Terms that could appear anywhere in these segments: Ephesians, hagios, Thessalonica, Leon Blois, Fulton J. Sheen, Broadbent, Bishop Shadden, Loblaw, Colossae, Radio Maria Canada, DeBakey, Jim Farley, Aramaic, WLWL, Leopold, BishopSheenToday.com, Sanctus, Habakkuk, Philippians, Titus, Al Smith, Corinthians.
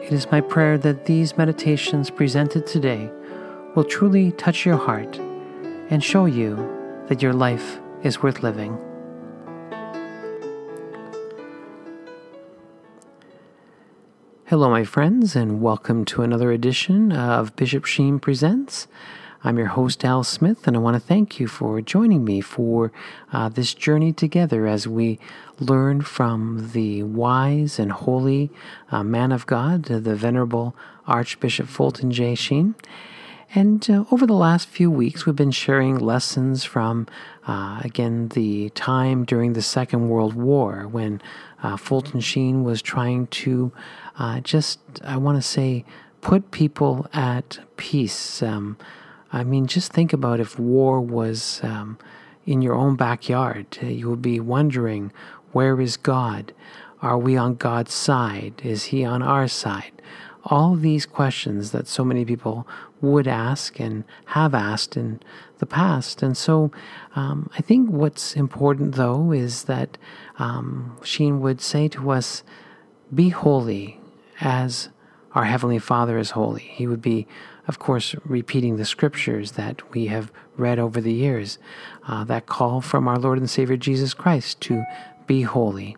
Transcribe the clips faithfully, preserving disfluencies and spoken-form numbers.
It is my prayer that these meditations presented today will truly touch your heart and show you that your life is worth living. Hello, my friends, and welcome to another edition of Bishop Sheen Presents. I'm your host, Al Smith, and I want to thank you for joining me for uh, this journey together as we learn from the wise and holy uh, man of God, the Venerable Archbishop Fulton J. Sheen. And uh, over the last few weeks, we've been sharing lessons from, uh, again, the time during the Second World War when uh, Fulton Sheen was trying to uh, just, I want to say, put people at peace. Um, I mean, just think about if war was um, in your own backyard. You would be wondering, where is God? Are we on God's side? Is he on our side? All these questions that so many people would ask and have asked in the past. And so um, I think what's important, though, is that um, Sheen would say to us, be holy as our Heavenly Father is holy. He would be, of course, repeating the scriptures that we have read over the years, uh, that call from our Lord and Savior Jesus Christ to be holy.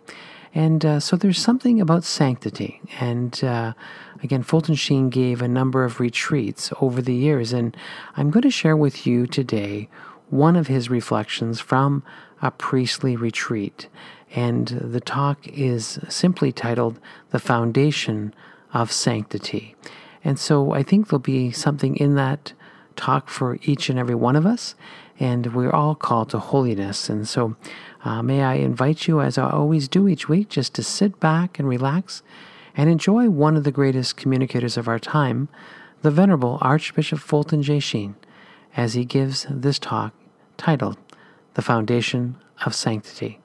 And uh, so there's something about sanctity. And uh, again, Fulton Sheen gave a number of retreats over the years, and I'm going to share with you today one of his reflections from a priestly retreat. And the talk is simply titled, The Foundation of Sanctity. And so I think there'll be something in that talk for each and every one of us, and we're all called to holiness. And so uh, may I invite you, as I always do each week, just to sit back and relax and enjoy one of the greatest communicators of our time, the Venerable Archbishop Fulton J. Sheen, as he gives this talk titled, The Foundation of Sanctity.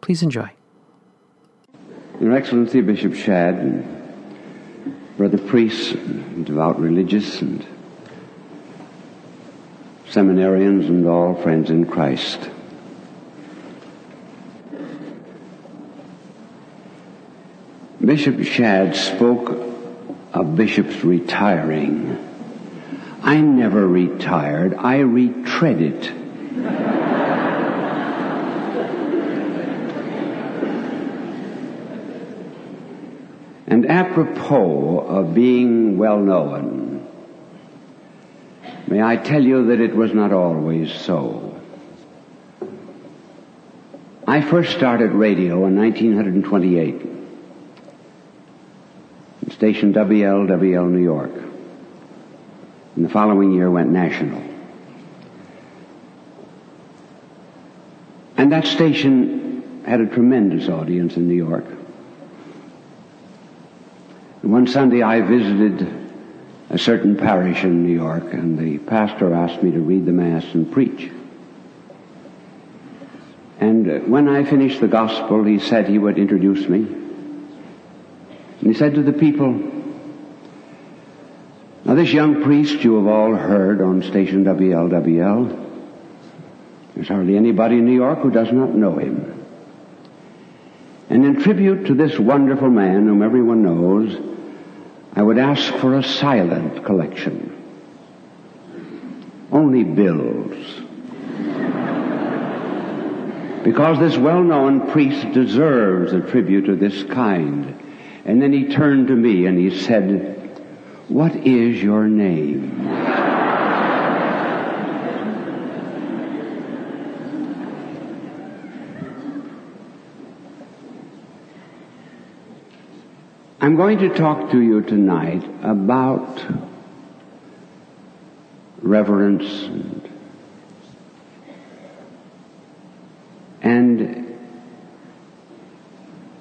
Please enjoy. Your Excellency, Bishop Shadden, brother priests, and devout religious, and seminarians, and all friends in Christ. Bishop Shad spoke of bishops retiring. I never retired, I retread it. And apropos of being well known, may I tell you that it was not always so. I first started radio in nineteen twenty-eight, station W L W L New York, and the following year went national. And that station had a tremendous audience in New York. One Sunday I visited a certain parish in New York, and the pastor asked me to read the Mass and preach. And when I finished the Gospel, he said he would introduce me. And he said to the people, now this young priest you have all heard on station W L W L, there's hardly anybody in New York who does not know him. And in tribute to this wonderful man whom everyone knows, I would ask for a silent collection. Only bills. Because this well-known priest deserves a tribute of this kind. And then he turned to me and he said, what is your name? I'm going to talk to you tonight about reverence and, and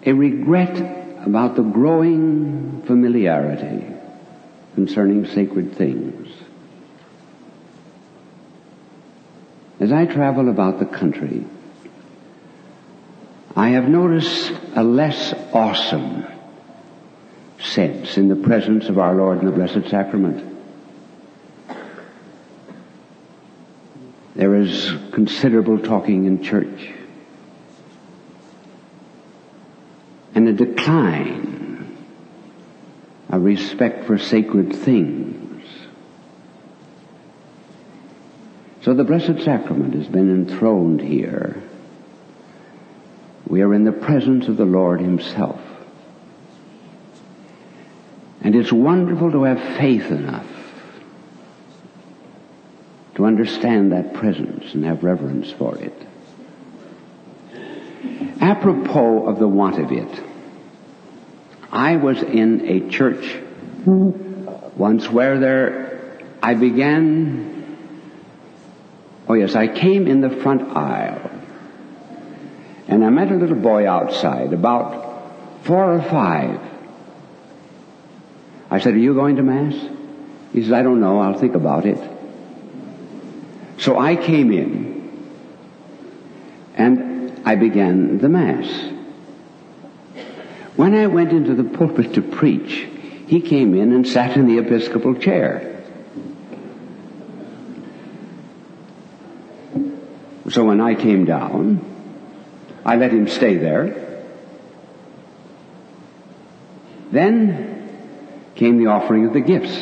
a regret about the growing familiarity concerning sacred things. As I travel about the country, I have noticed a less awesome sense in the presence of our Lord in the Blessed Sacrament. There is considerable talking in church and a decline of respect for sacred things. So the Blessed Sacrament has been enthroned here. We are in the presence of the Lord Himself. And it's wonderful to have faith enough to understand that presence and have reverence for it. Apropos of the want of it, I was in a church once where there I began, oh yes, I came in the front aisle and I met a little boy outside, about four or five. I said, "Are you going to Mass?" He said, "I don't know, I'll think about it." So I came in, and I began the Mass. When I went into the pulpit to preach, he came in and sat in the Episcopal chair. So when I came down, I let him stay there. Then came the offering of the gifts.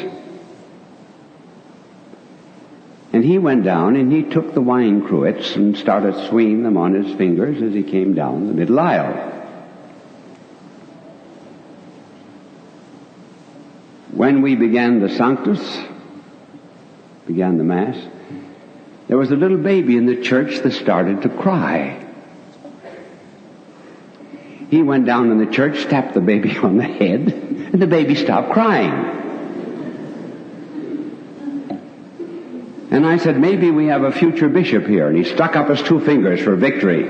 And he went down and he took the wine cruets and started swinging them on his fingers as he came down the middle aisle. When we began the Sanctus, began the Mass, there was a little baby in the church that started to cry. He went down in the church, tapped the baby on the head, and the baby stopped crying. And I said, "Maybe we have a future bishop here." And he stuck up his two fingers for victory.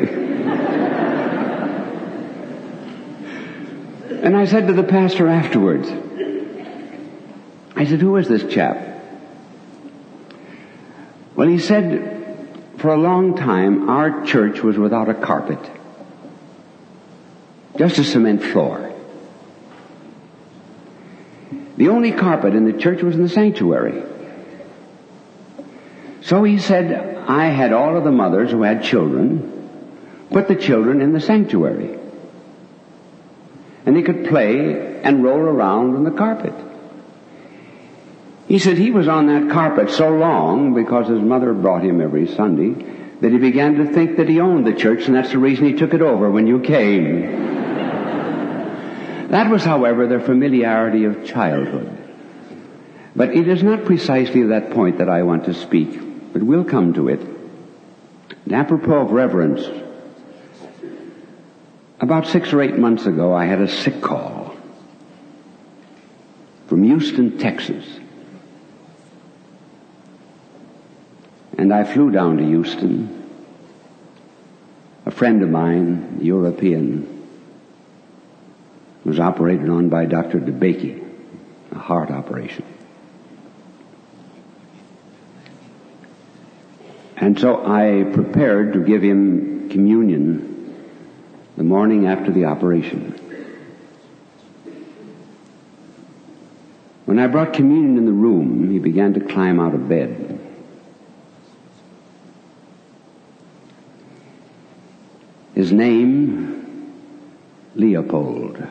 And I said to the pastor afterwards, I said, "Who is this chap?" Well, he said, "For a long time, our church was without a carpet. Just a cement floor. The only carpet in the church was in the sanctuary. So," he said, "I had all of the mothers who had children put the children in the sanctuary. And they could play and roll around on the carpet." He said he was on that carpet so long because his mother brought him every Sunday that he began to think that he owned the church, and that's the reason he took it over when you came. That was, however, the familiarity of childhood. But it is not precisely that point that I want to speak, but we'll come to it. And apropos of reverence, about six or eight months ago, I had a sick call from Houston, Texas. And I flew down to Houston. A friend of mine, European, was operated on by Doctor DeBakey, a heart operation. And so I prepared to give him communion the morning after the operation. When I brought communion in the room, he began to climb out of bed. His name, Leopold,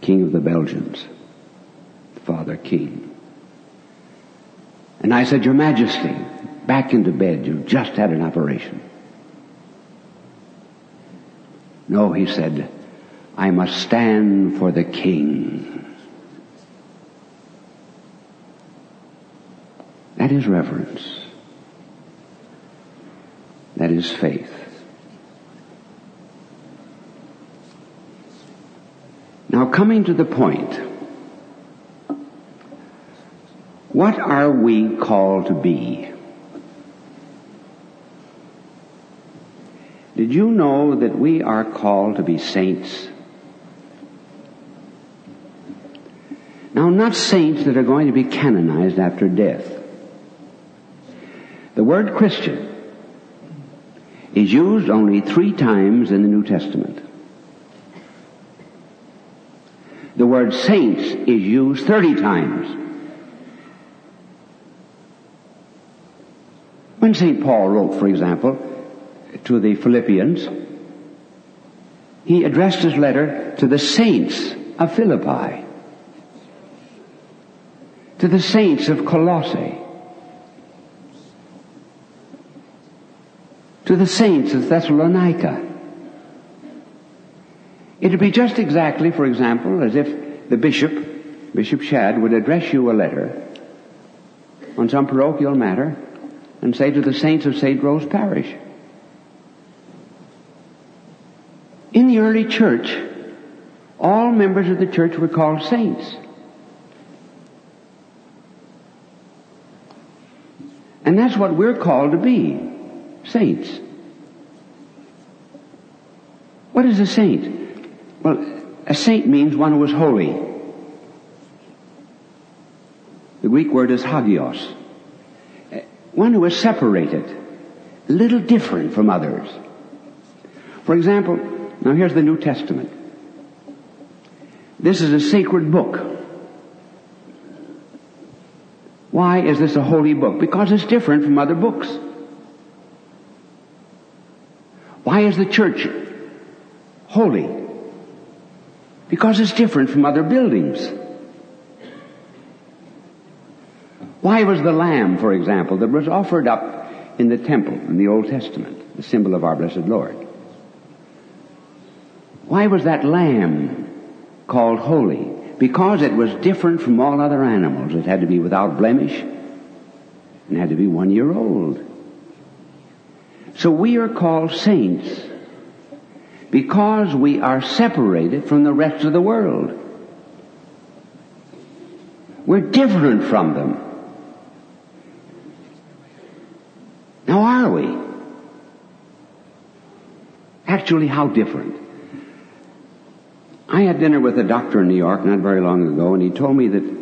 King of the Belgians, Father King. And I said, "Your Majesty, back into bed. You've just had an operation." "No," he said, "I must stand for the King." That is reverence. That is faith. Now, coming to the point, what are we called to be? Did you know that we are called to be saints? not saints that are going to be canonized after death. The word Christian is used only three times in the New Testament. The word saints is used thirty times. When Saint Paul wrote, for example, to the Philippians, he addressed his letter to the saints of Philippi, to the saints of Colossae, to the saints of Thessalonica. It would be just exactly, for example, as if the bishop, Bishop Shadden, would address you a letter on some parochial matter and say to the saints of Saint Rose Parish. In the early church, all members of the church were called saints. And that's what we're called to be, saints. What is a saint? Well, a saint means one who is holy. The Greek word is hagios. One who is separated, a little different from others. For example, now here's the New Testament. This is a sacred book. Why is this a holy book? Because it's different from other books. Why is the church holy? Because it's different from other buildings. Why was the lamb, for example, that was offered up in the temple in the Old Testament, the symbol of our blessed Lord? Why was that lamb called holy? Because it was different from all other animals. It had to be without blemish and had to be one year old. So we are called saints because we are separated from the rest of the world. We're different from them. Now, are we? Actually, how different? I had dinner with a doctor in New York not very long ago, and he told me that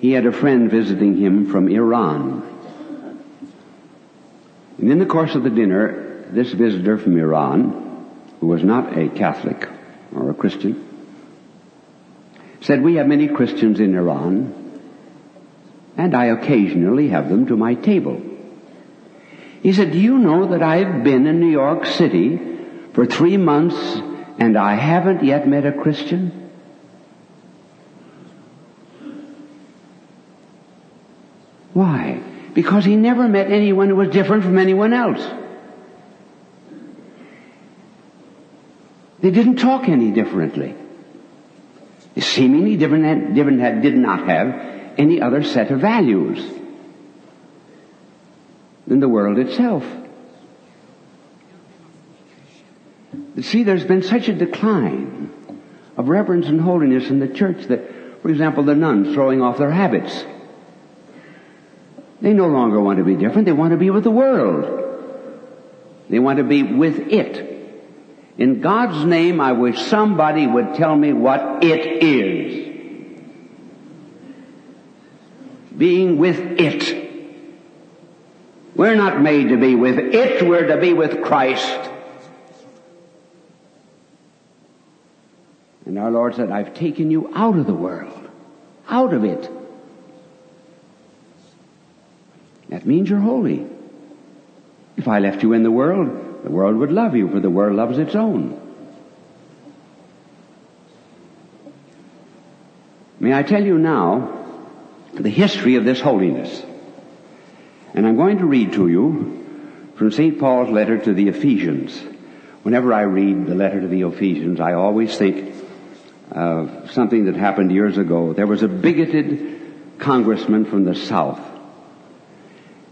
he had a friend visiting him from Iran. And in the course of the dinner, this visitor from Iran, who was not a Catholic or a Christian, said, "We have many Christians in Iran, and I occasionally have them to my table." He said, "Do you know that I've been in New York City for three months and I haven't yet met a Christian?" Why? Because he never met anyone who was different from anyone else. They didn't talk any differently. They seemingly different, different had, did not have any other set of values than the world itself. See, there's been such a decline of reverence and holiness in the church that, for example, the nuns throwing off their habits. They no longer want to be different. They want to be with the world. They want to be with it. In God's name, I wish somebody would tell me what it is. Being with it. We're not made to be with it. We're to be with Christ. And our Lord said, "I've taken you out of the world, out of it." That means you're holy. If I left you in the world, the world would love you, for the world loves its own. May I tell you now the history of this holiness? And I'm going to read to you from Saint Paul's letter to the Ephesians. Whenever I read the letter to the Ephesians, I always think of something that happened years ago. There was a bigoted congressman from the South,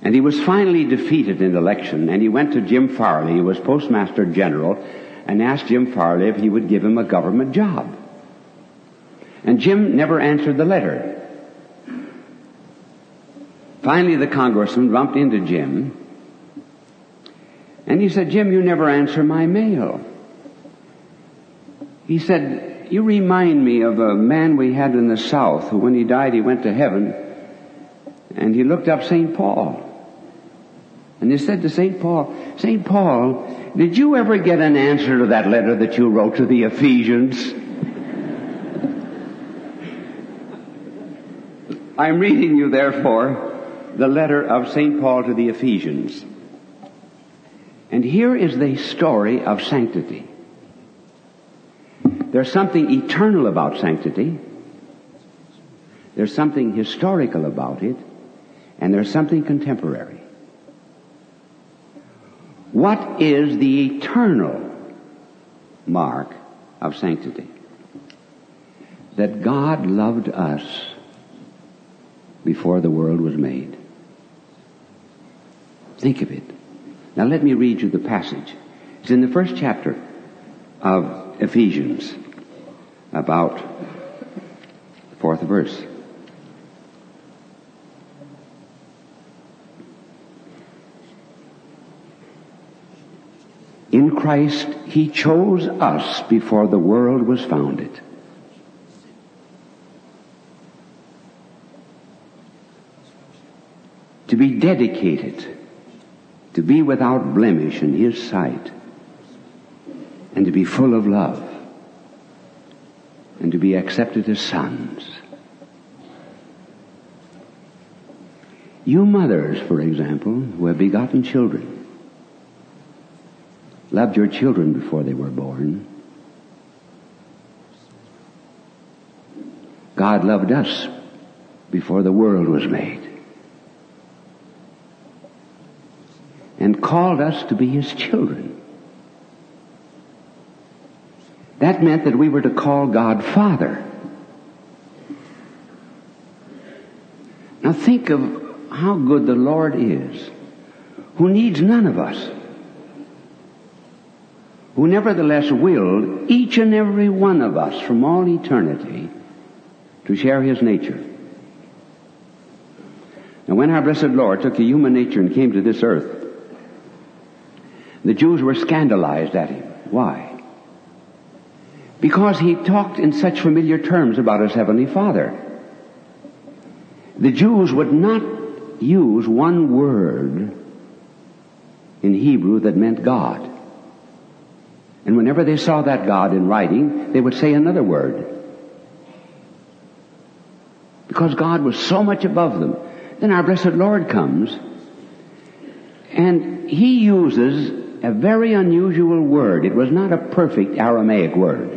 and he was finally defeated in election, and he went to Jim Farley, who was Postmaster General, and asked Jim Farley if he would give him a government job. And Jim never answered the letter. Finally, the congressman bumped into Jim, and he said, "Jim, you never answer my mail." He said, you remind me of a man we had in the South who, when he died, he went to heaven, and he looked up Saint Paul. And he said to Saint Paul, Saint Paul, did you ever get an answer to that letter that you wrote to the Ephesians? I'm reading you, therefore, the letter of Saint Paul to the Ephesians. And here is the story of sanctity. There's something eternal about sanctity. There's something historical about it. And there's something contemporary. What is the eternal mark of sanctity? That God loved us before the world was made. Think of it. Now let me read you the passage. It's in the first chapter of Ephesians, about the fourth verse. In Christ he chose us before the world was founded. To be dedicated, to be without blemish in his sight, and to be full of love, and to be accepted as sons. You mothers, for example, who have begotten children, loved your children before they were born. God loved us before the world was made, and called us to be his children. That meant that we were to call God Father. Now think of how good the Lord is, who needs none of us, who nevertheless willed each and every one of us from all eternity to share his nature. Now when our blessed Lord took a human nature and came to this earth, the Jews were scandalized at him. Why? Because he talked in such familiar terms about his heavenly Father. The Jews would not use one word in Hebrew that meant God. And whenever they saw that God in writing, they would say another word. Because God was so much above them. Then our blessed Lord comes, and he uses a very unusual word. It was not a perfect Aramaic word.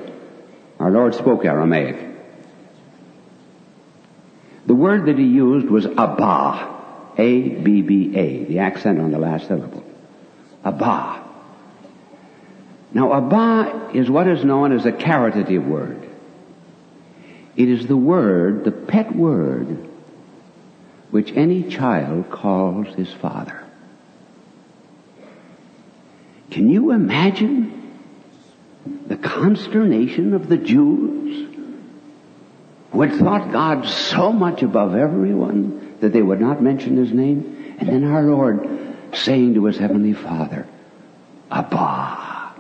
Our Lord spoke Aramaic. The word that he used was Abba. A B B A. The accent on the last syllable. Abba. Now Abba is what is known as a caritative word. It is the word, the pet word, which any child calls his father. Can you imagine the consternation of the Jews who had thought God so much above everyone that they would not mention his name? And then our Lord saying to his heavenly Father, Abba.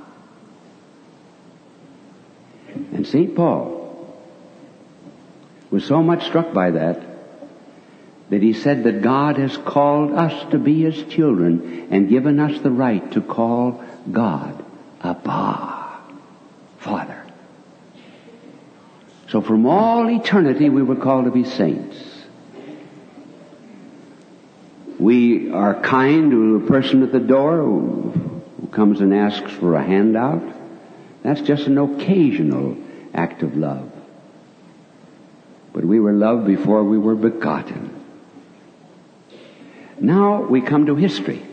And Saint Paul was so much struck by that that he said that God has called us to be his children and given us the right to call God Abba, Father. So from all eternity we were called to be saints. We are kind to a person at the door who comes and asks for a handout. That's just an occasional act of love. But we were loved before we were begotten. Now we come to history.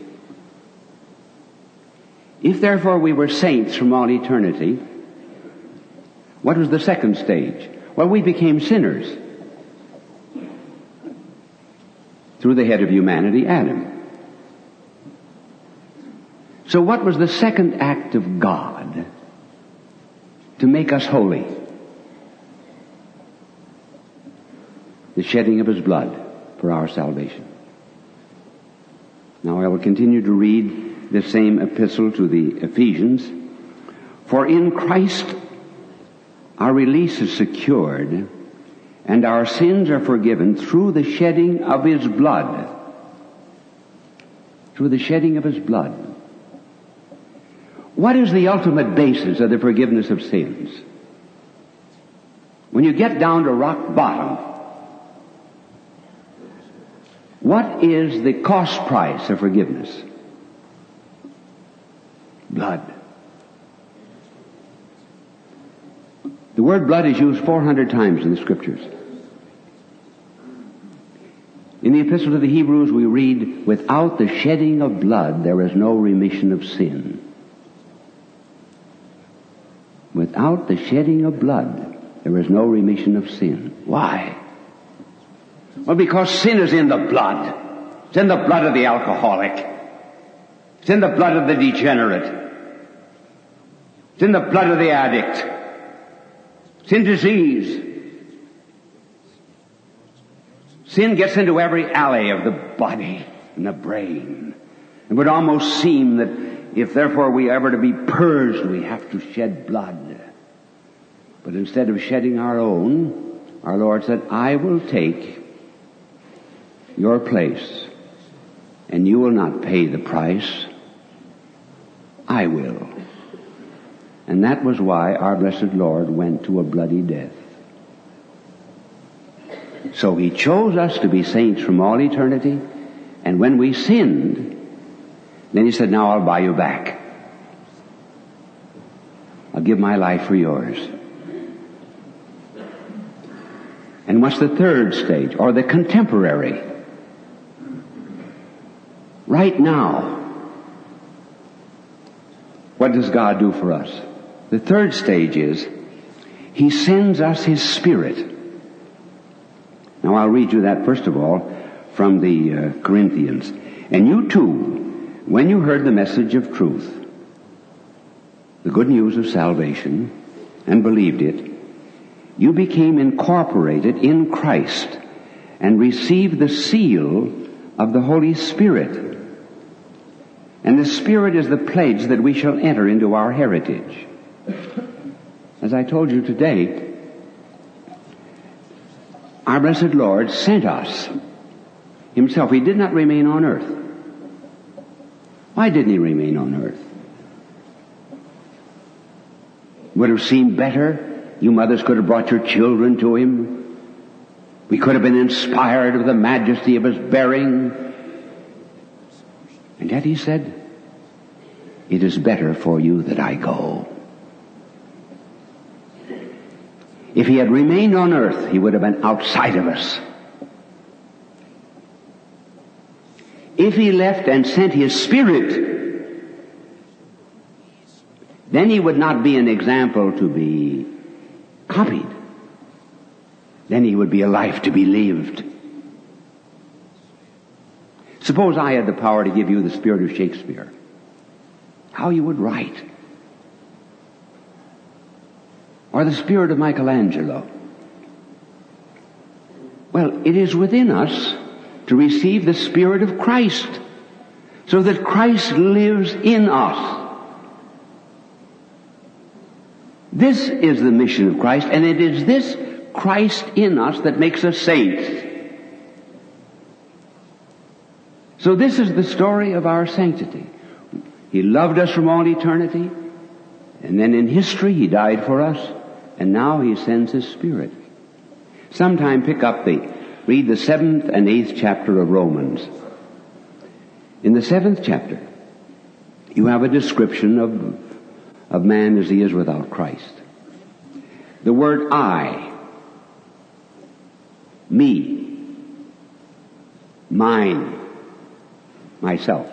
If therefore we were saints from all eternity, what was the second stage? Well, we became sinners through the head of humanity, Adam. So what was the second act of God to make us holy? The shedding of his blood for our salvation. Now I will continue to read the same epistle to the Ephesians. For in Christ our release is secured, and our sins are forgiven through the shedding of His blood. Through the shedding of His blood. What is the ultimate basis of the forgiveness of sins? When you get down to rock bottom, what is the cost price of forgiveness? Blood. The word blood is used four hundred times in the Scriptures. In the Epistle to the Hebrews we read, without the shedding of blood there is no remission of sin. Without the shedding of blood there is no remission of sin. Why? Well, because sin is in the blood. It's in the blood of the alcoholic. It's in the blood of the degenerate. It's in the blood of the addict. It's in disease. Sin gets into every alley of the body and the brain. It would almost seem that if therefore we are ever to be purged, we have to shed blood. But instead of shedding our own, our Lord said, I will take your place, and you will not pay the price. I will. And that was why our blessed Lord went to a bloody death. So He chose us to be saints from all eternity, and when we sinned, then He said, now I'll buy you back. I'll give my life for yours. And what's the third stage, or the contemporary? Right now, what does God do for us? The third stage is, He sends us His Spirit. Now I'll read you that first of all from the uh, Corinthians. And you too, when you heard the message of truth, the good news of salvation, and believed it, you became incorporated in Christ and received the seal of the Holy Spirit. And the Spirit is the pledge that we shall enter into our heritage. As I told you today, our blessed Lord sent us Himself. He did not remain on earth. Why didn't He remain on earth? Would have seemed better. You mothers could have brought your children to Him. We could have been inspired with the majesty of His bearing. And yet He said, it is better for you that I go. If He had remained on earth, He would have been outside of us. If He left and sent His Spirit, then He would not be an example to be copied. Then He would be a life to be lived. Suppose I had the power to give you the spirit of Shakespeare. How you would write. Or the spirit of Michelangelo. Well, it is within us to receive the Spirit of Christ, so that Christ lives in us. This is the mission of Christ, and it is this Christ in us that makes us saints. So this is the story of our sanctity. He loved us from all eternity, and then in history He died for us, and now He sends His Spirit. Sometime pick up the, read the seventh and eighth chapter of Romans. In the seventh chapter, you have a description of, of man as he is without Christ. The word I, me, mine, myself.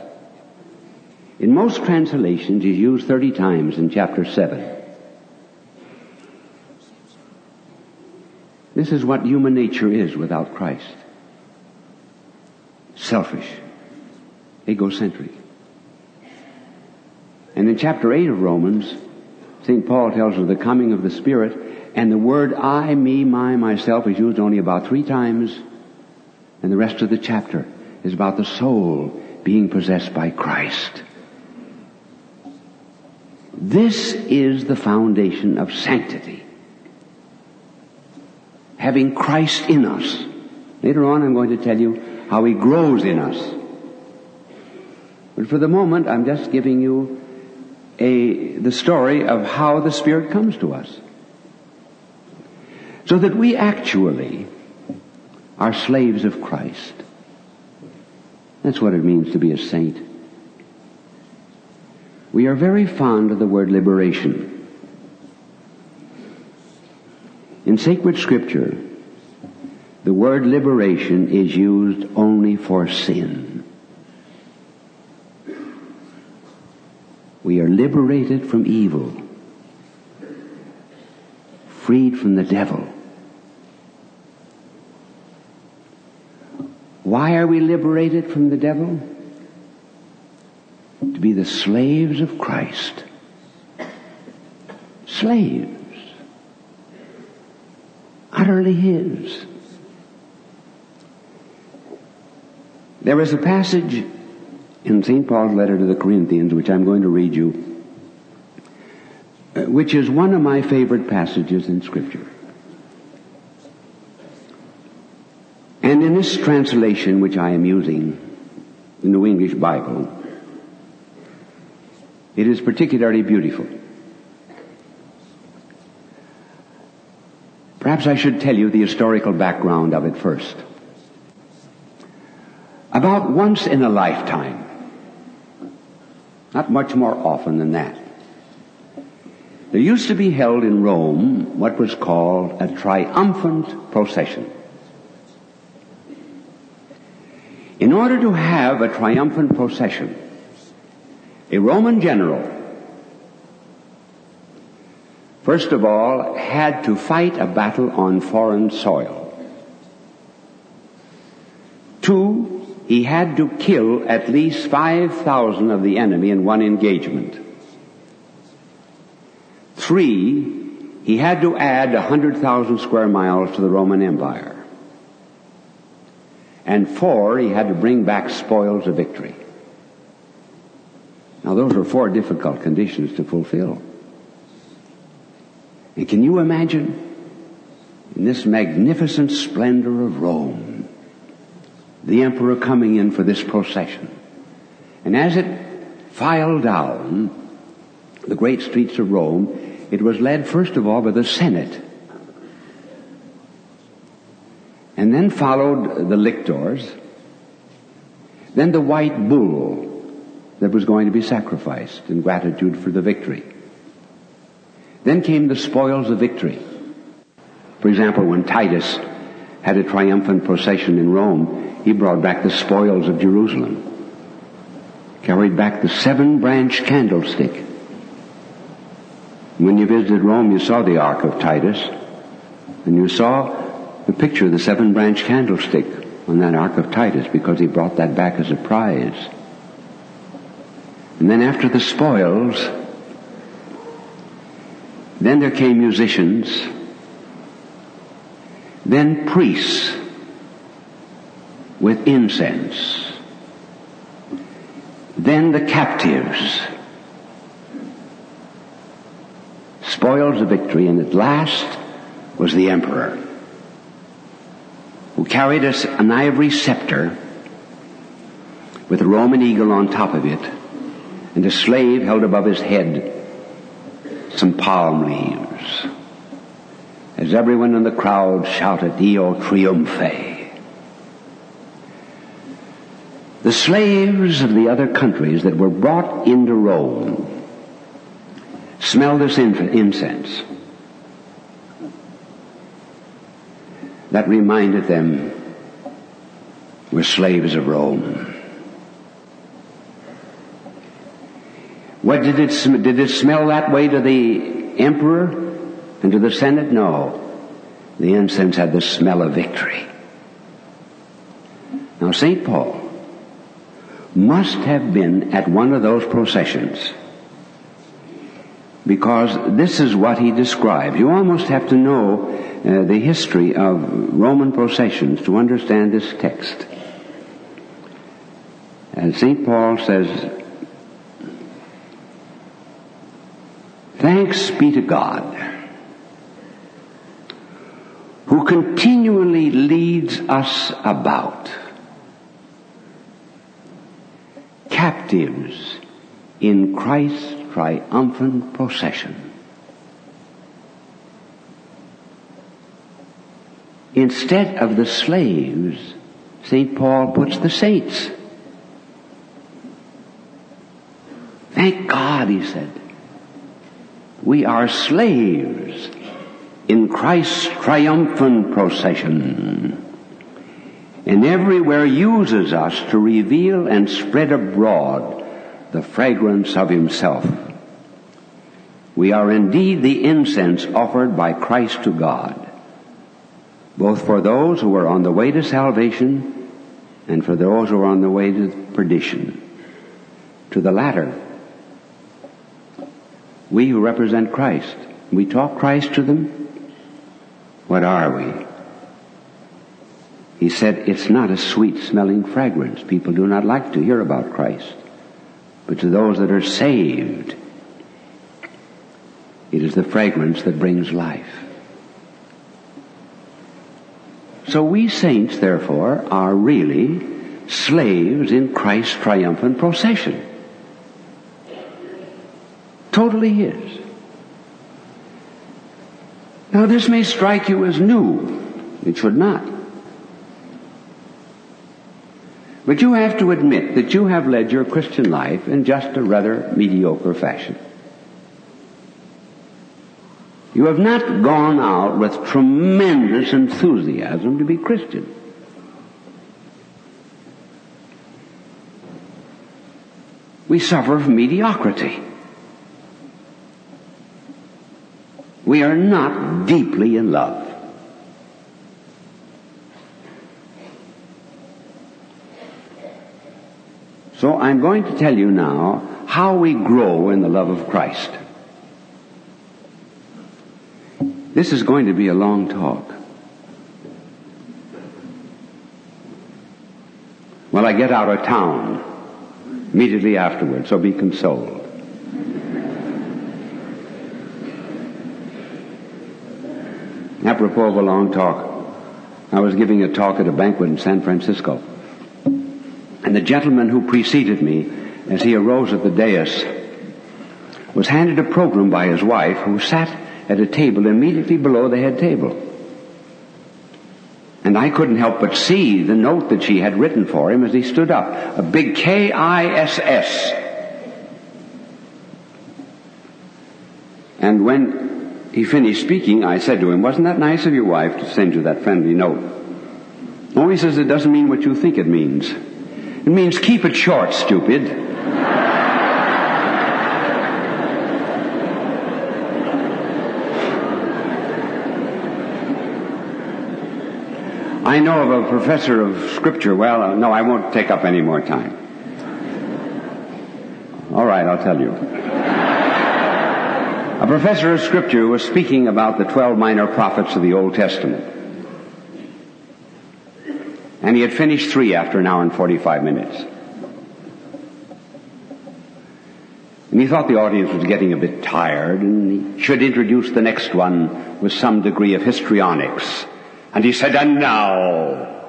In most translations is used thirty times in chapter seven. This is what human nature is without Christ. Selfish. Egocentric. And in chapter eight of Romans, Saint Paul tells of the coming of the Spirit. And the word I, me, my, myself is used only about three times, and the rest of the chapter is about the soul being possessed by Christ. This is the foundation of sanctity. having Christ in us. Later on I'm going to tell you how He grows in us. But for the moment I'm just giving you a, the story of how the Spirit comes to us. So that we actually are slaves of Christ. That's what it means to be a saint. We are very fond of the word liberation. In sacred scripture, the word liberation is used only for sin. We are liberated from evil, freed from the devil. Why are we liberated from the devil? To be the slaves of Christ. Slaves. Utterly His. There is a passage in Saint Paul's letter to the Corinthians, which I'm going to read you, which is one of my favorite passages in Scripture. And in this translation which I am using, the New English Bible, it is particularly beautiful. Perhaps I should tell you the historical background of it first. About once in a lifetime, not much more often than that, there used to be held in Rome what was called a triumphant procession. In order to have a triumphant procession, a Roman general, first of all, had to fight a battle on foreign soil. Two, he had to kill at least five thousand of the enemy in one engagement. Three, he had to add one hundred thousand square miles to the Roman Empire. And four, he had to bring back spoils of victory. Now those are four difficult conditions to fulfill. And can you imagine, in this magnificent splendor of Rome, the emperor coming in for this procession. And as it filed down the great streets of Rome, it was led first of all by the Senate, and then followed the lictors, then the white bull that was going to be sacrificed in gratitude for the victory. Then came the spoils of victory. For example, when Titus had a triumphant procession in Rome, he brought back the spoils of Jerusalem, carried back the seven-branch candlestick. When you visited Rome, you saw the Ark of Titus, and you saw the picture of the seven-branch candlestick on that Ark of Titus, because he brought that back as a prize. And then after the spoils, then there came musicians, then priests with incense, then the captives, spoils of victory, and at last was the emperor, who carried us an ivory scepter with a Roman eagle on top of it, and a slave held above his head some palm leaves, as everyone in the crowd shouted, "Io triumphe." The slaves of the other countries that were brought into Rome smelled this incense. That reminded them, we're slaves of Rome. What did it sm- did it smell that way to the emperor and to the Senate? No. The incense had the smell of victory. Now Saint Paul must have been at one of those processions, because this is what he describes. You almost have to know Uh, the history of Roman processions to understand this text. And Saint Paul says, "Thanks be to God, who who continually leads us about, captives in Christ's triumphant procession. Instead of the slaves, Saint Paul puts the saints. Thank God, he said, we are slaves in Christ's triumphant procession, and everywhere uses us to reveal and spread abroad the fragrance of himself. We are indeed the incense offered by Christ to God, both for those who are on the way to salvation and for those who are on the way to perdition. To the latter, we who represent Christ, we talk Christ to them. What are we? He said it's not a sweet-smelling fragrance. People do not like to hear about Christ. But to those that are saved, it is the fragrance that brings life. So we saints, therefore, are really slaves in Christ's triumphant procession. Totally his. Now this may strike you as new. It should not. But you have to admit that you have led your Christian life in just a rather mediocre fashion. You have not gone out with tremendous enthusiasm to be Christian. We suffer from mediocrity. We are not deeply in love. So I'm going to tell you now how we grow in the love of Christ. This is going to be a long talk. Well, I get out of town immediately afterwards, so be consoled. Apropos of a long talk, I was giving a talk at a banquet in San Francisco, and the gentleman who preceded me, as he arose at the dais, was handed a program by his wife, who sat at a table immediately below the head table. And I couldn't help but see the note that she had written for him as he stood up, a big K I S S. And when he finished speaking, I said to him, "Wasn't that nice of your wife to send you that friendly note?" "Oh," he says, "it doesn't mean what you think it means. It means keep it short, stupid." I know of a professor of scripture. Well, no, I won't take up any more time. All right, I'll tell you. A professor of scripture was speaking about the twelve minor prophets of the Old Testament. And he had finished three after an hour and forty-five minutes. And he thought the audience was getting a bit tired, and he should introduce the next one with some degree of histrionics. And he said, "And now,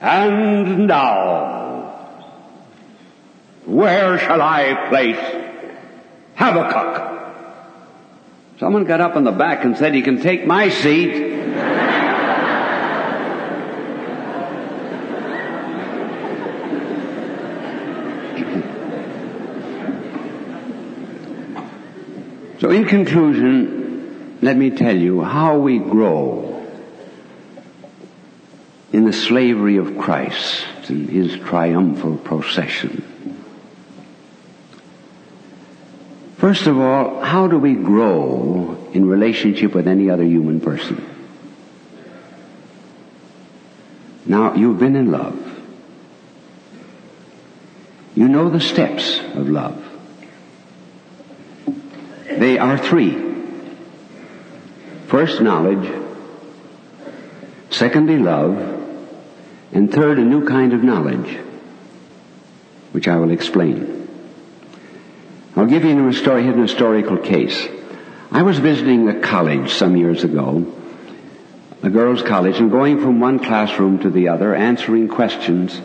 and now, where shall I place Habakkuk?" Someone got up in the back and said, "He can take my seat." So in conclusion, let me tell you how we grow in the slavery of Christ and his triumphal procession. First of all, how do we grow in relationship with any other human person? Now, you've been in love. You know the steps of love. They are three. First, knowledge. Secondly, love. And third, a new kind of knowledge, which I will explain. I'll give you a story, a historical case. I was visiting a college some years ago, the girls' college and going from one classroom to the other, answering questions.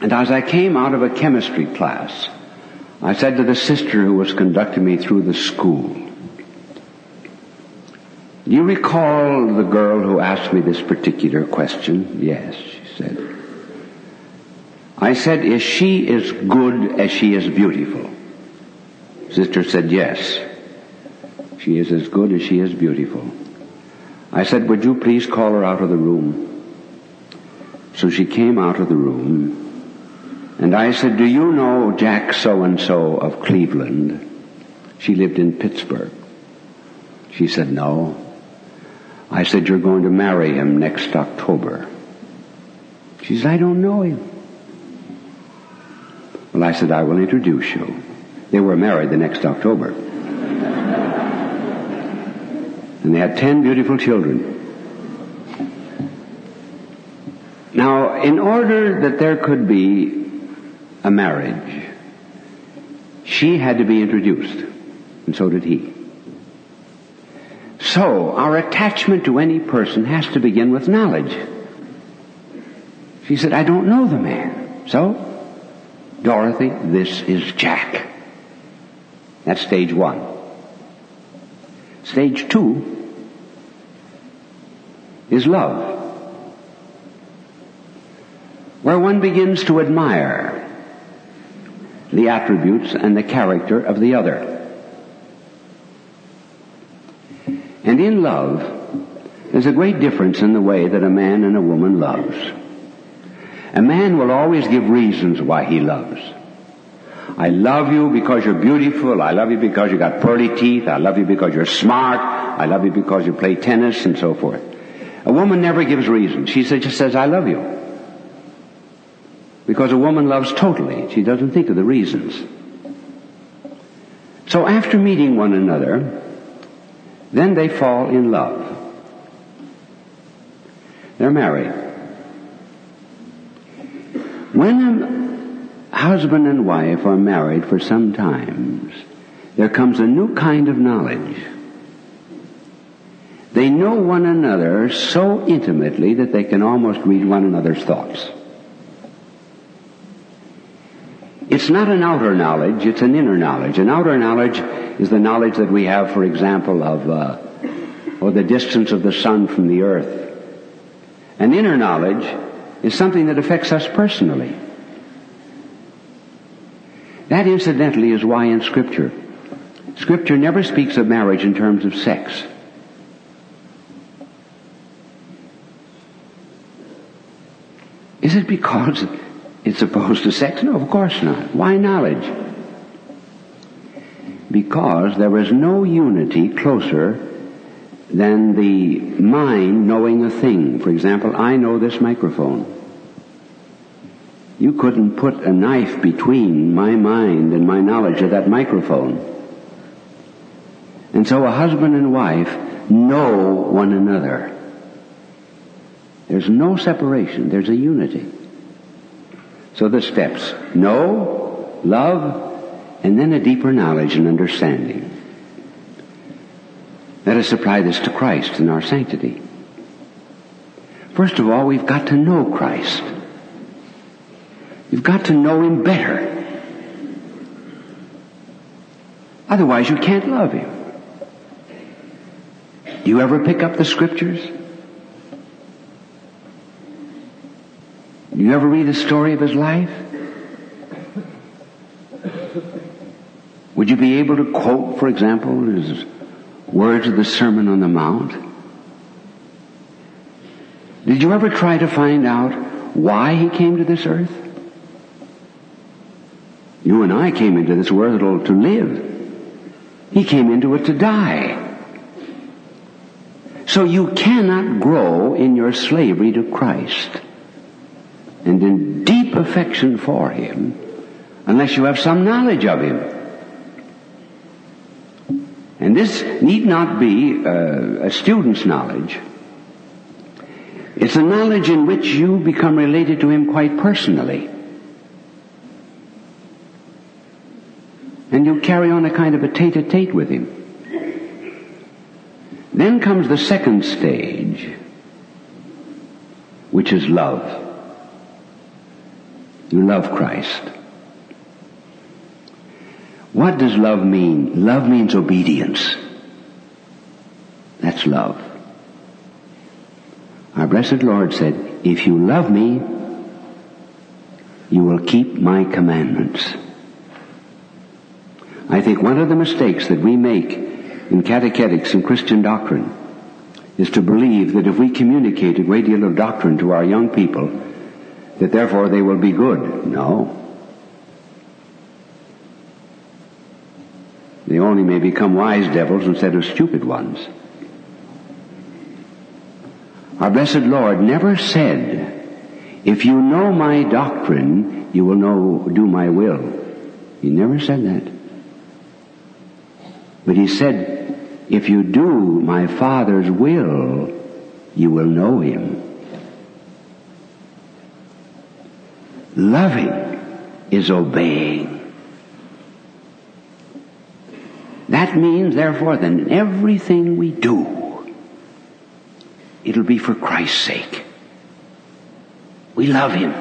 And as I came out of a chemistry class, I said to the sister who was conducting me through the school, "Do you recall the girl who asked me this particular question?" "Yes," she said. I said, "Is she as good as she is beautiful?" Sister said, "Yes. She is as good as she is beautiful." I said, "Would you please call her out of the room?" So she came out of the room, and I said, "Do you know Jack so-and-so of Cleveland? She lived in Pittsburgh." She said, "No." I said, "You're going to marry him next October." She said, "I don't know him." Well, I said, "I will introduce you." They were married the next October. And they had ten beautiful children. Now, in order that there could be a marriage, she had to be introduced, and so did he. So, our attachment to any person has to begin with knowledge. She said, "I don't know the man." So, "Dorothy, this is Jack." That's stage one. Stage two is love, where one begins to admire the attributes and the character of the other. And in love, there's a great difference in the way that a man and a woman loves. A man will always give reasons why he loves. "I love you because you're beautiful. I love you because you got pearly teeth. I love you because you're smart. I love you because you play tennis," and so forth. A woman never gives reasons. She just says, "I love you." Because a woman loves totally. She doesn't think of the reasons. So after meeting one another, then they fall in love. They're married. When a husband and wife are married for some time, there comes a new kind of knowledge. They know one another so intimately that they can almost read one another's thoughts. It's not an outer knowledge, it's an inner knowledge. An outer knowledge is the knowledge that we have, for example, of uh, or the distance of the sun from the earth. An inner knowledge is something that affects us personally. That, incidentally, is why in Scripture, Scripture never speaks of marriage in terms of sex. Is it because it's opposed to sex? No, of course not. Why knowledge? Because there is no unity closer than the mind knowing a thing. For example, I know this microphone. You couldn't put a knife between my mind and my knowledge of that microphone. And so a husband and wife know one another. There's no separation, there's a unity. So the steps: know, love, and then a deeper knowledge and understanding. Let us apply this to Christ in our sanctity. First of all, we've got to know Christ. You've got to know Him better. Otherwise, you can't love Him. Do you ever pick up the Scriptures? Do you ever read the story of His life? Would you be able to quote, for example, His words of the Sermon on the Mount? Did you ever try to find out why He came to this earth? You and I came into this world to live. He came into it to die. So you cannot grow in your slavery to Christ and in deep affection for Him unless you have some knowledge of Him. And this need not be uh, a student's knowledge. It's a knowledge in which you become related to Him quite personally. And you carry on a kind of a tete-a-tete with Him. Then comes the second stage, which is love. You love Christ. What does love mean? Love means obedience. That's love. Our blessed Lord said, if you love me, you will keep my commandments. I think one of the mistakes that we make in catechetics and Christian doctrine is to believe that if we communicate a great deal of doctrine to our young people, that therefore they will be good. No. They only may become wise devils instead of stupid ones. Our blessed Lord never said, if you know my doctrine, you will know, do my will. He never said that. But he said, if you do my Father's will, you will know him. Loving is obeying. That means, therefore, that in everything we do, it'll be for Christ's sake. We love him.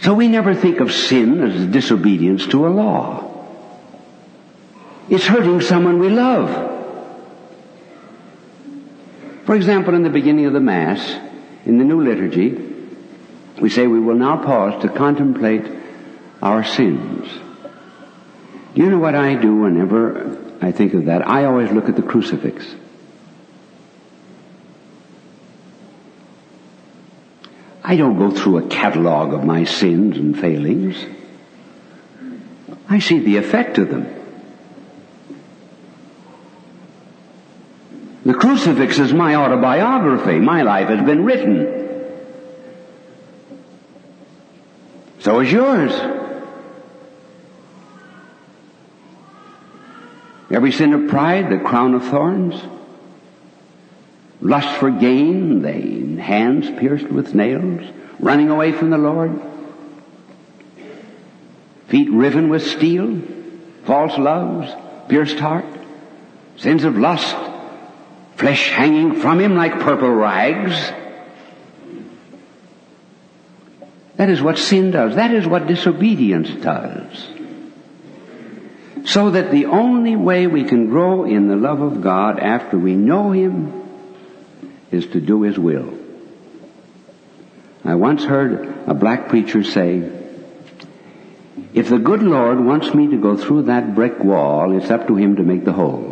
So we never think of sin as disobedience to a law. It's hurting someone we love. For example, in the beginning of the Mass, in the new liturgy, we say we will now pause to contemplate our sins. Do you know what I do whenever I think of that? I always look at the crucifix. I don't go through a catalog of my sins and failings. I see the effect of them. The crucifix is my autobiography. My life has been written. So is yours. Every sin of pride, the crown of thorns. Lust for gain, the hands pierced with nails. Running away from the Lord. Feet riven with steel. False loves, pierced heart. Sins of lust. Flesh hanging from him like purple rags. That is what sin does. That is what disobedience does. So that the only way we can grow in the love of God after we know him is to do his will. I once heard a black preacher say, if the good Lord wants me to go through that brick wall, it's up to him to make the hole.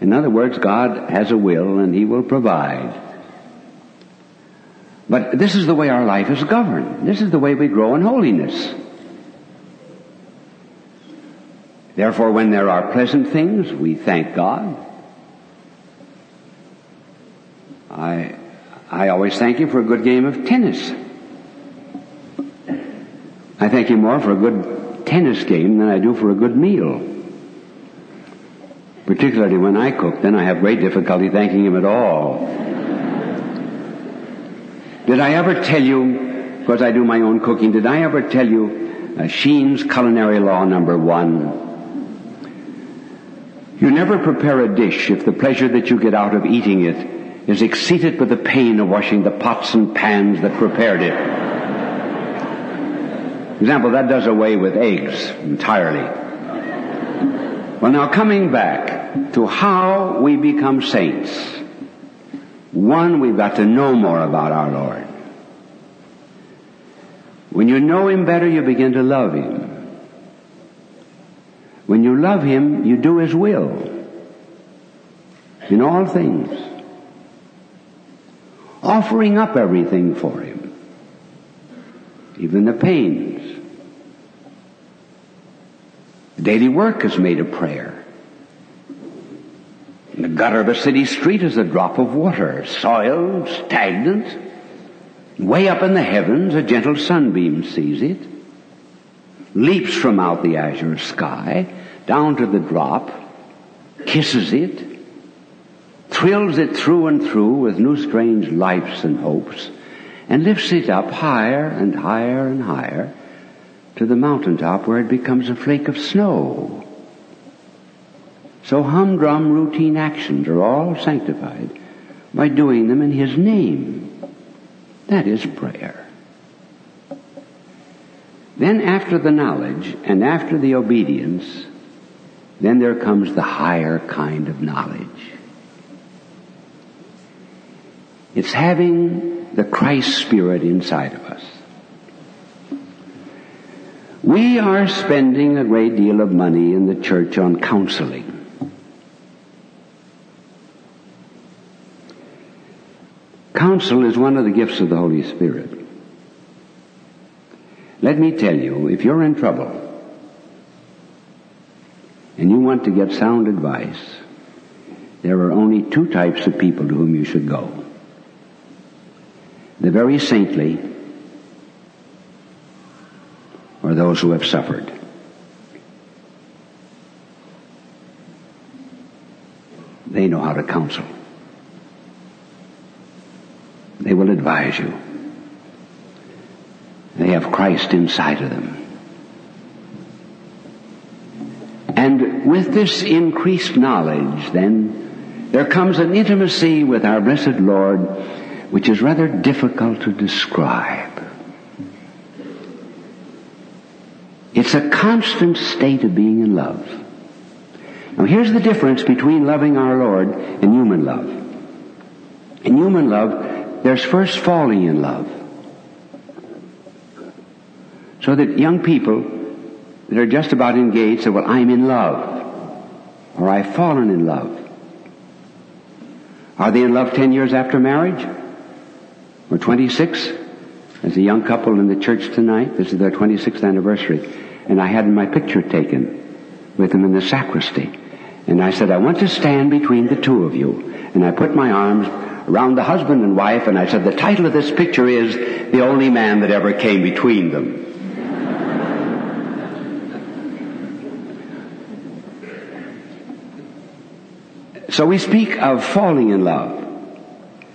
In other words, God has a will and he will provide. But this is the way our life is governed. This is the way we grow in holiness. Therefore, when there are pleasant things, we thank God. I, I always thank him for a good game of tennis. I thank him more for a good tennis game than I do for a good meal. Particularly when I cook, then I have great difficulty thanking him at all. Did I ever tell you, because I do my own cooking, did I ever tell you uh, Sheen's Culinary Law number one? You never prepare a dish if the pleasure that you get out of eating it is exceeded by the pain of washing the pots and pans that prepared it. For example, that does away with eggs entirely. Well, now coming back to how we become saints. One, we've got to know more about our Lord. When you know him better, you begin to love him. When you love him, you do his will in all things, offering up everything for him, even the pains. Daily work is made a prayer. In the gutter of a city street is a drop of water, soiled, stagnant. Way up in the heavens, a gentle sunbeam sees it, leaps from out the azure sky, down to the drop, kisses it, thrills it through and through with new strange lights and hopes, and lifts it up higher and higher and higher, to the mountaintop where it becomes a flake of snow. So humdrum routine actions are all sanctified by doing them in His name. That is prayer. Then after the knowledge and after the obedience, then there comes the higher kind of knowledge. It's having the Christ Spirit inside of us. We are spending a great deal of money in the church on counseling. Counsel is one of the gifts of the Holy Spirit. Let me tell you, if you're in trouble and you want to get sound advice, there are only two types of people to whom you should go. The very saintly or those who have suffered. They know how to counsel. They will advise you. They have Christ inside of them. And with this increased knowledge, then, there comes an intimacy with our blessed Lord which is rather difficult to describe. It's a constant state of being in love. Now, here's the difference between loving our Lord and human love. In human love, there's first falling in love. So that young people that are just about engaged say, well, I'm in love, or I've fallen in love. Are they in love ten years after marriage? Or twenty-six? There's a young couple in the church tonight. This is their twenty-sixth anniversary. And I had my picture taken with them in the sacristy. And I said, I want to stand between the two of you. And I put my arms around the husband and wife, and I said, the title of this picture is The Only Man That Ever Came Between Them. So we speak of falling in love.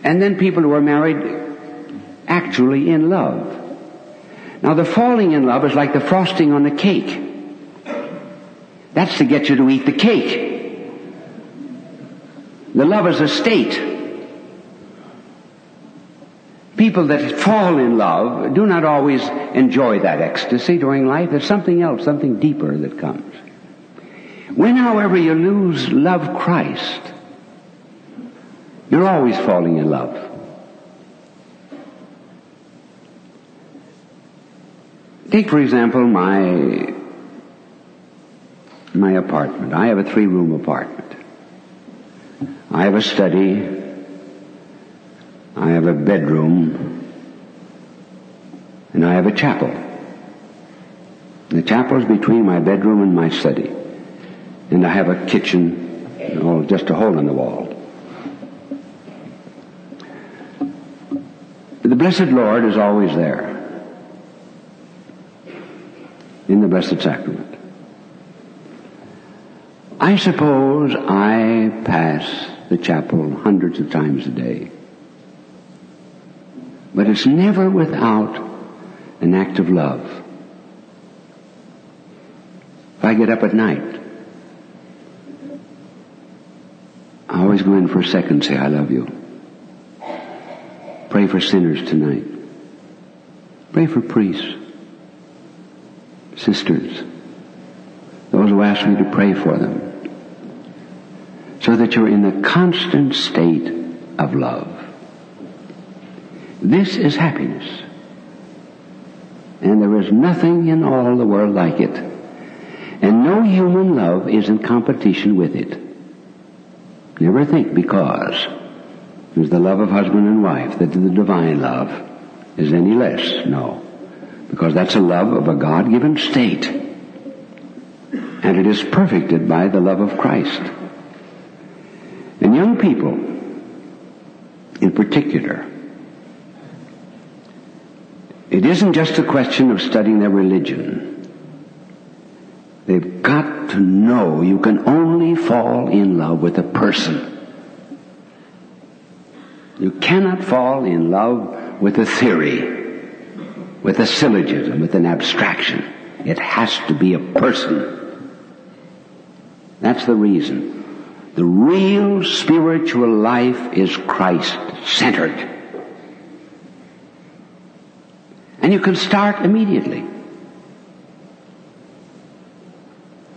And then people who are married actually in love. Now the falling in love is like the frosting on a cake. That's to get you to eat the cake. The love is a state. People that fall in love do not always enjoy that ecstasy during life. There's something else, something deeper that comes. When, however, you lose love Christ, you're always falling in love. Take, for example, my, my apartment. I have a three-room apartment. I have a study. I have a bedroom. And I have a chapel. The chapel is between my bedroom and my study. And I have a kitchen, you know, just a hole in the wall. The blessed Lord is always there in the Blessed Sacrament. I suppose I pass the chapel hundreds of times a day, but it's never without an act of love. If I get up at night, I always go in for a second and say, I love you. Pray for sinners tonight. Pray for priests, sisters, those who ask me to pray for them, so that you're in a constant state of love. This is happiness, and there is nothing in all the world like it, and no human love is in competition with it. Never think because there's the love of husband and wife that the divine love is any less. No. Because that's a love of a God-given state. And it is perfected by the love of Christ. And young people, in particular, it isn't just a question of studying their religion. They've got to know you can only fall in love with a person. You cannot fall in love with a theory, with a syllogism, with an abstraction. It has to be a person. That's the reason The real spiritual life is Christ-centered. And you can start immediately.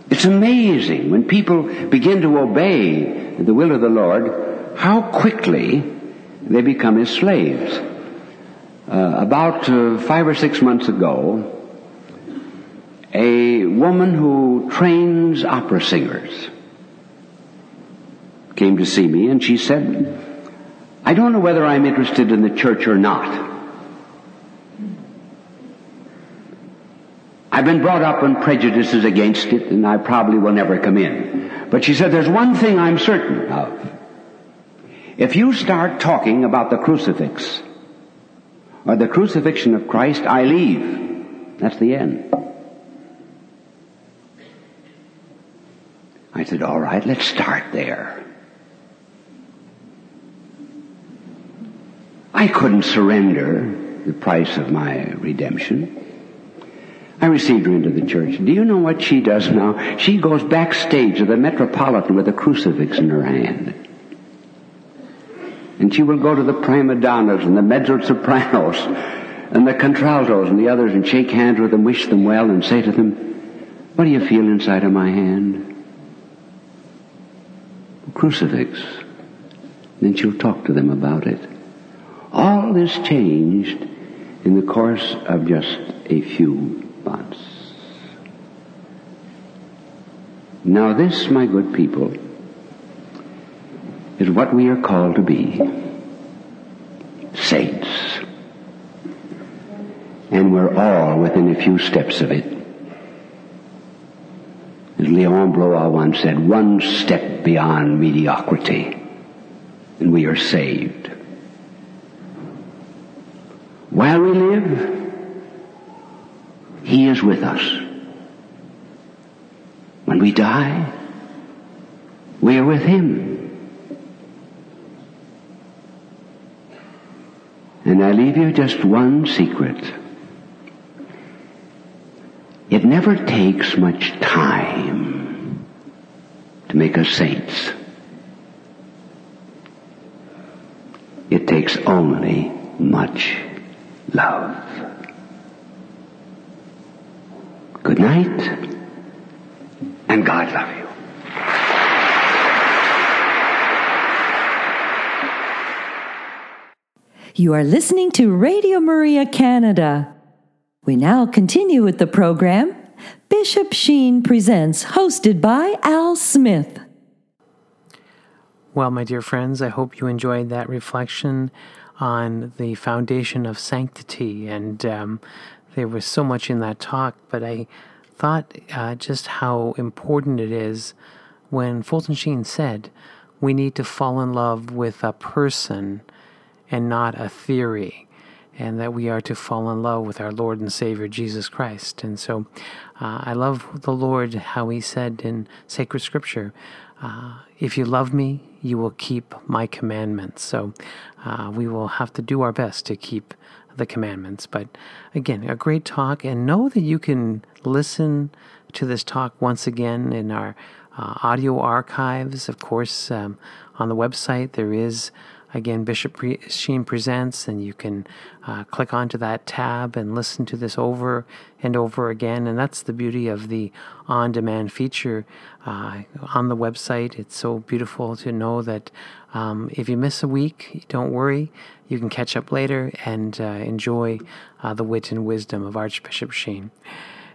It's amazing when people begin to obey the will of the Lord, how quickly they become His slaves. Uh, about uh, five or six months ago, a woman who trains opera singers came to see me, and she said, "I don't know whether I'm interested in the church or not. I've been brought up on prejudices against it, and I probably will never come in." But she said, "There's one thing I'm certain of. If you start talking about the crucifix or the crucifixion of Christ, I leave. That's the end." I said, "All right, let's start there." I couldn't surrender the price of my redemption. I received her into the church. Do you know what she does now? She goes backstage to the Metropolitan with a crucifix in her hand. And she will go to the prima donnas and the mezzo-sopranos and the contraltos and the others and shake hands with them, wish them well, and say to them, "What do you feel inside of my hand?" "A crucifix." Then she'll talk to them about it. All this changed in the course of just a few months. Now this, my good people, is what we are called to be. Saints. And we're all within a few steps of it. As Leon Blois once said, one step beyond mediocrity, and we are saved. While we live, He is with us. When we die, we are with Him. And I leave you just one secret. It never takes much time to make us saints. It takes only much love. Good night, and God love you. You are listening to Radio Maria Canada. We now continue with the program, Bishop Sheen Presents, hosted by Al Smith. Well, my dear friends, I hope you enjoyed that reflection on the foundation of sanctity, and um, there was so much in that talk, but I thought uh, just how important it is when Fulton Sheen said, we need to fall in love with a person and not a theory, and that we are to fall in love with our Lord and Savior, Jesus Christ. And so uh, I love the Lord, how He said in Sacred Scripture, uh, if you love me, you will keep my commandments. So uh, we will have to do our best to keep the commandments. But again, a great talk, and know that you can listen to this talk once again in our uh, audio archives. Of course, um, on the website there is, again, Bishop Sheen Presents, and you can uh, click onto that tab and listen to this over and over again. And that's the beauty of the on-demand feature uh, on the website. It's so beautiful to know that um, if you miss a week, don't worry. You can catch up later and uh, enjoy uh, the wit and wisdom of Archbishop Sheen.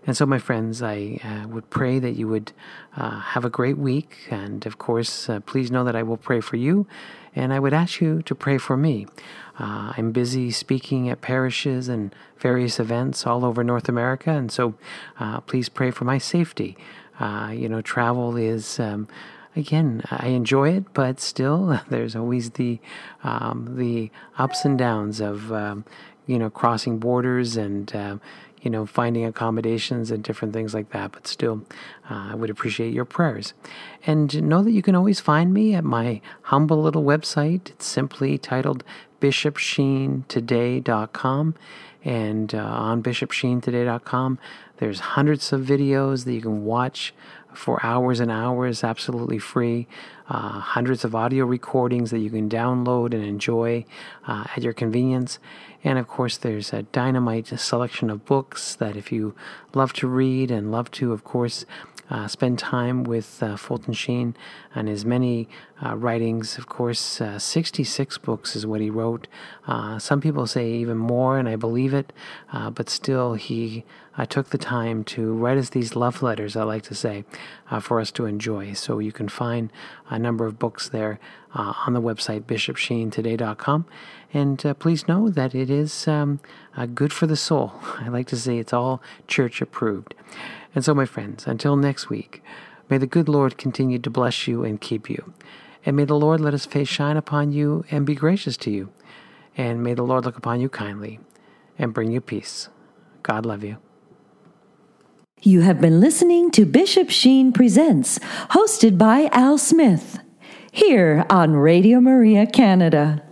And so, my friends, I uh, would pray that you would uh, have a great week. And, of course, uh, please know that I will pray for you. And I would ask you to pray for me. Uh, I'm busy speaking at parishes and various events all over North America. And so, uh, please pray for my safety. Uh, you know, travel is... Um, Again, I enjoy it, but still, there's always the um, the ups and downs of um, you know crossing borders and uh, you know finding accommodations and different things like that. But still, uh, I would appreciate your prayers, and know that you can always find me at my humble little website. It's simply titled Bishop Sheen Today dot com. And uh, on Bishop Sheen Today dot com, there's hundreds of videos that you can watch for hours and hours, absolutely free. Uh, hundreds of audio recordings that you can download and enjoy uh, at your convenience. And of course, there's a dynamite selection of books that if you love to read and love to, of course, Uh, spend time with uh, Fulton Sheen and his many uh, writings. Of course, uh, sixty-six books is what he wrote. Uh, some people say even more, and I believe it, uh, but still he uh, took the time to write us these love letters, I like to say, uh, for us to enjoy. So you can find a number of books there uh, on the website Bishop Sheen Today dot com. And uh, please know that it is um, uh, good for the soul. I like to say it's all church approved. And so, my friends, until next week, may the good Lord continue to bless you and keep you. And may the Lord let his face shine upon you and be gracious to you. And may the Lord look upon you kindly and bring you peace. God love you. You have been listening to Bishop Sheen Presents, hosted by Al Smith, here on Radio Maria Canada.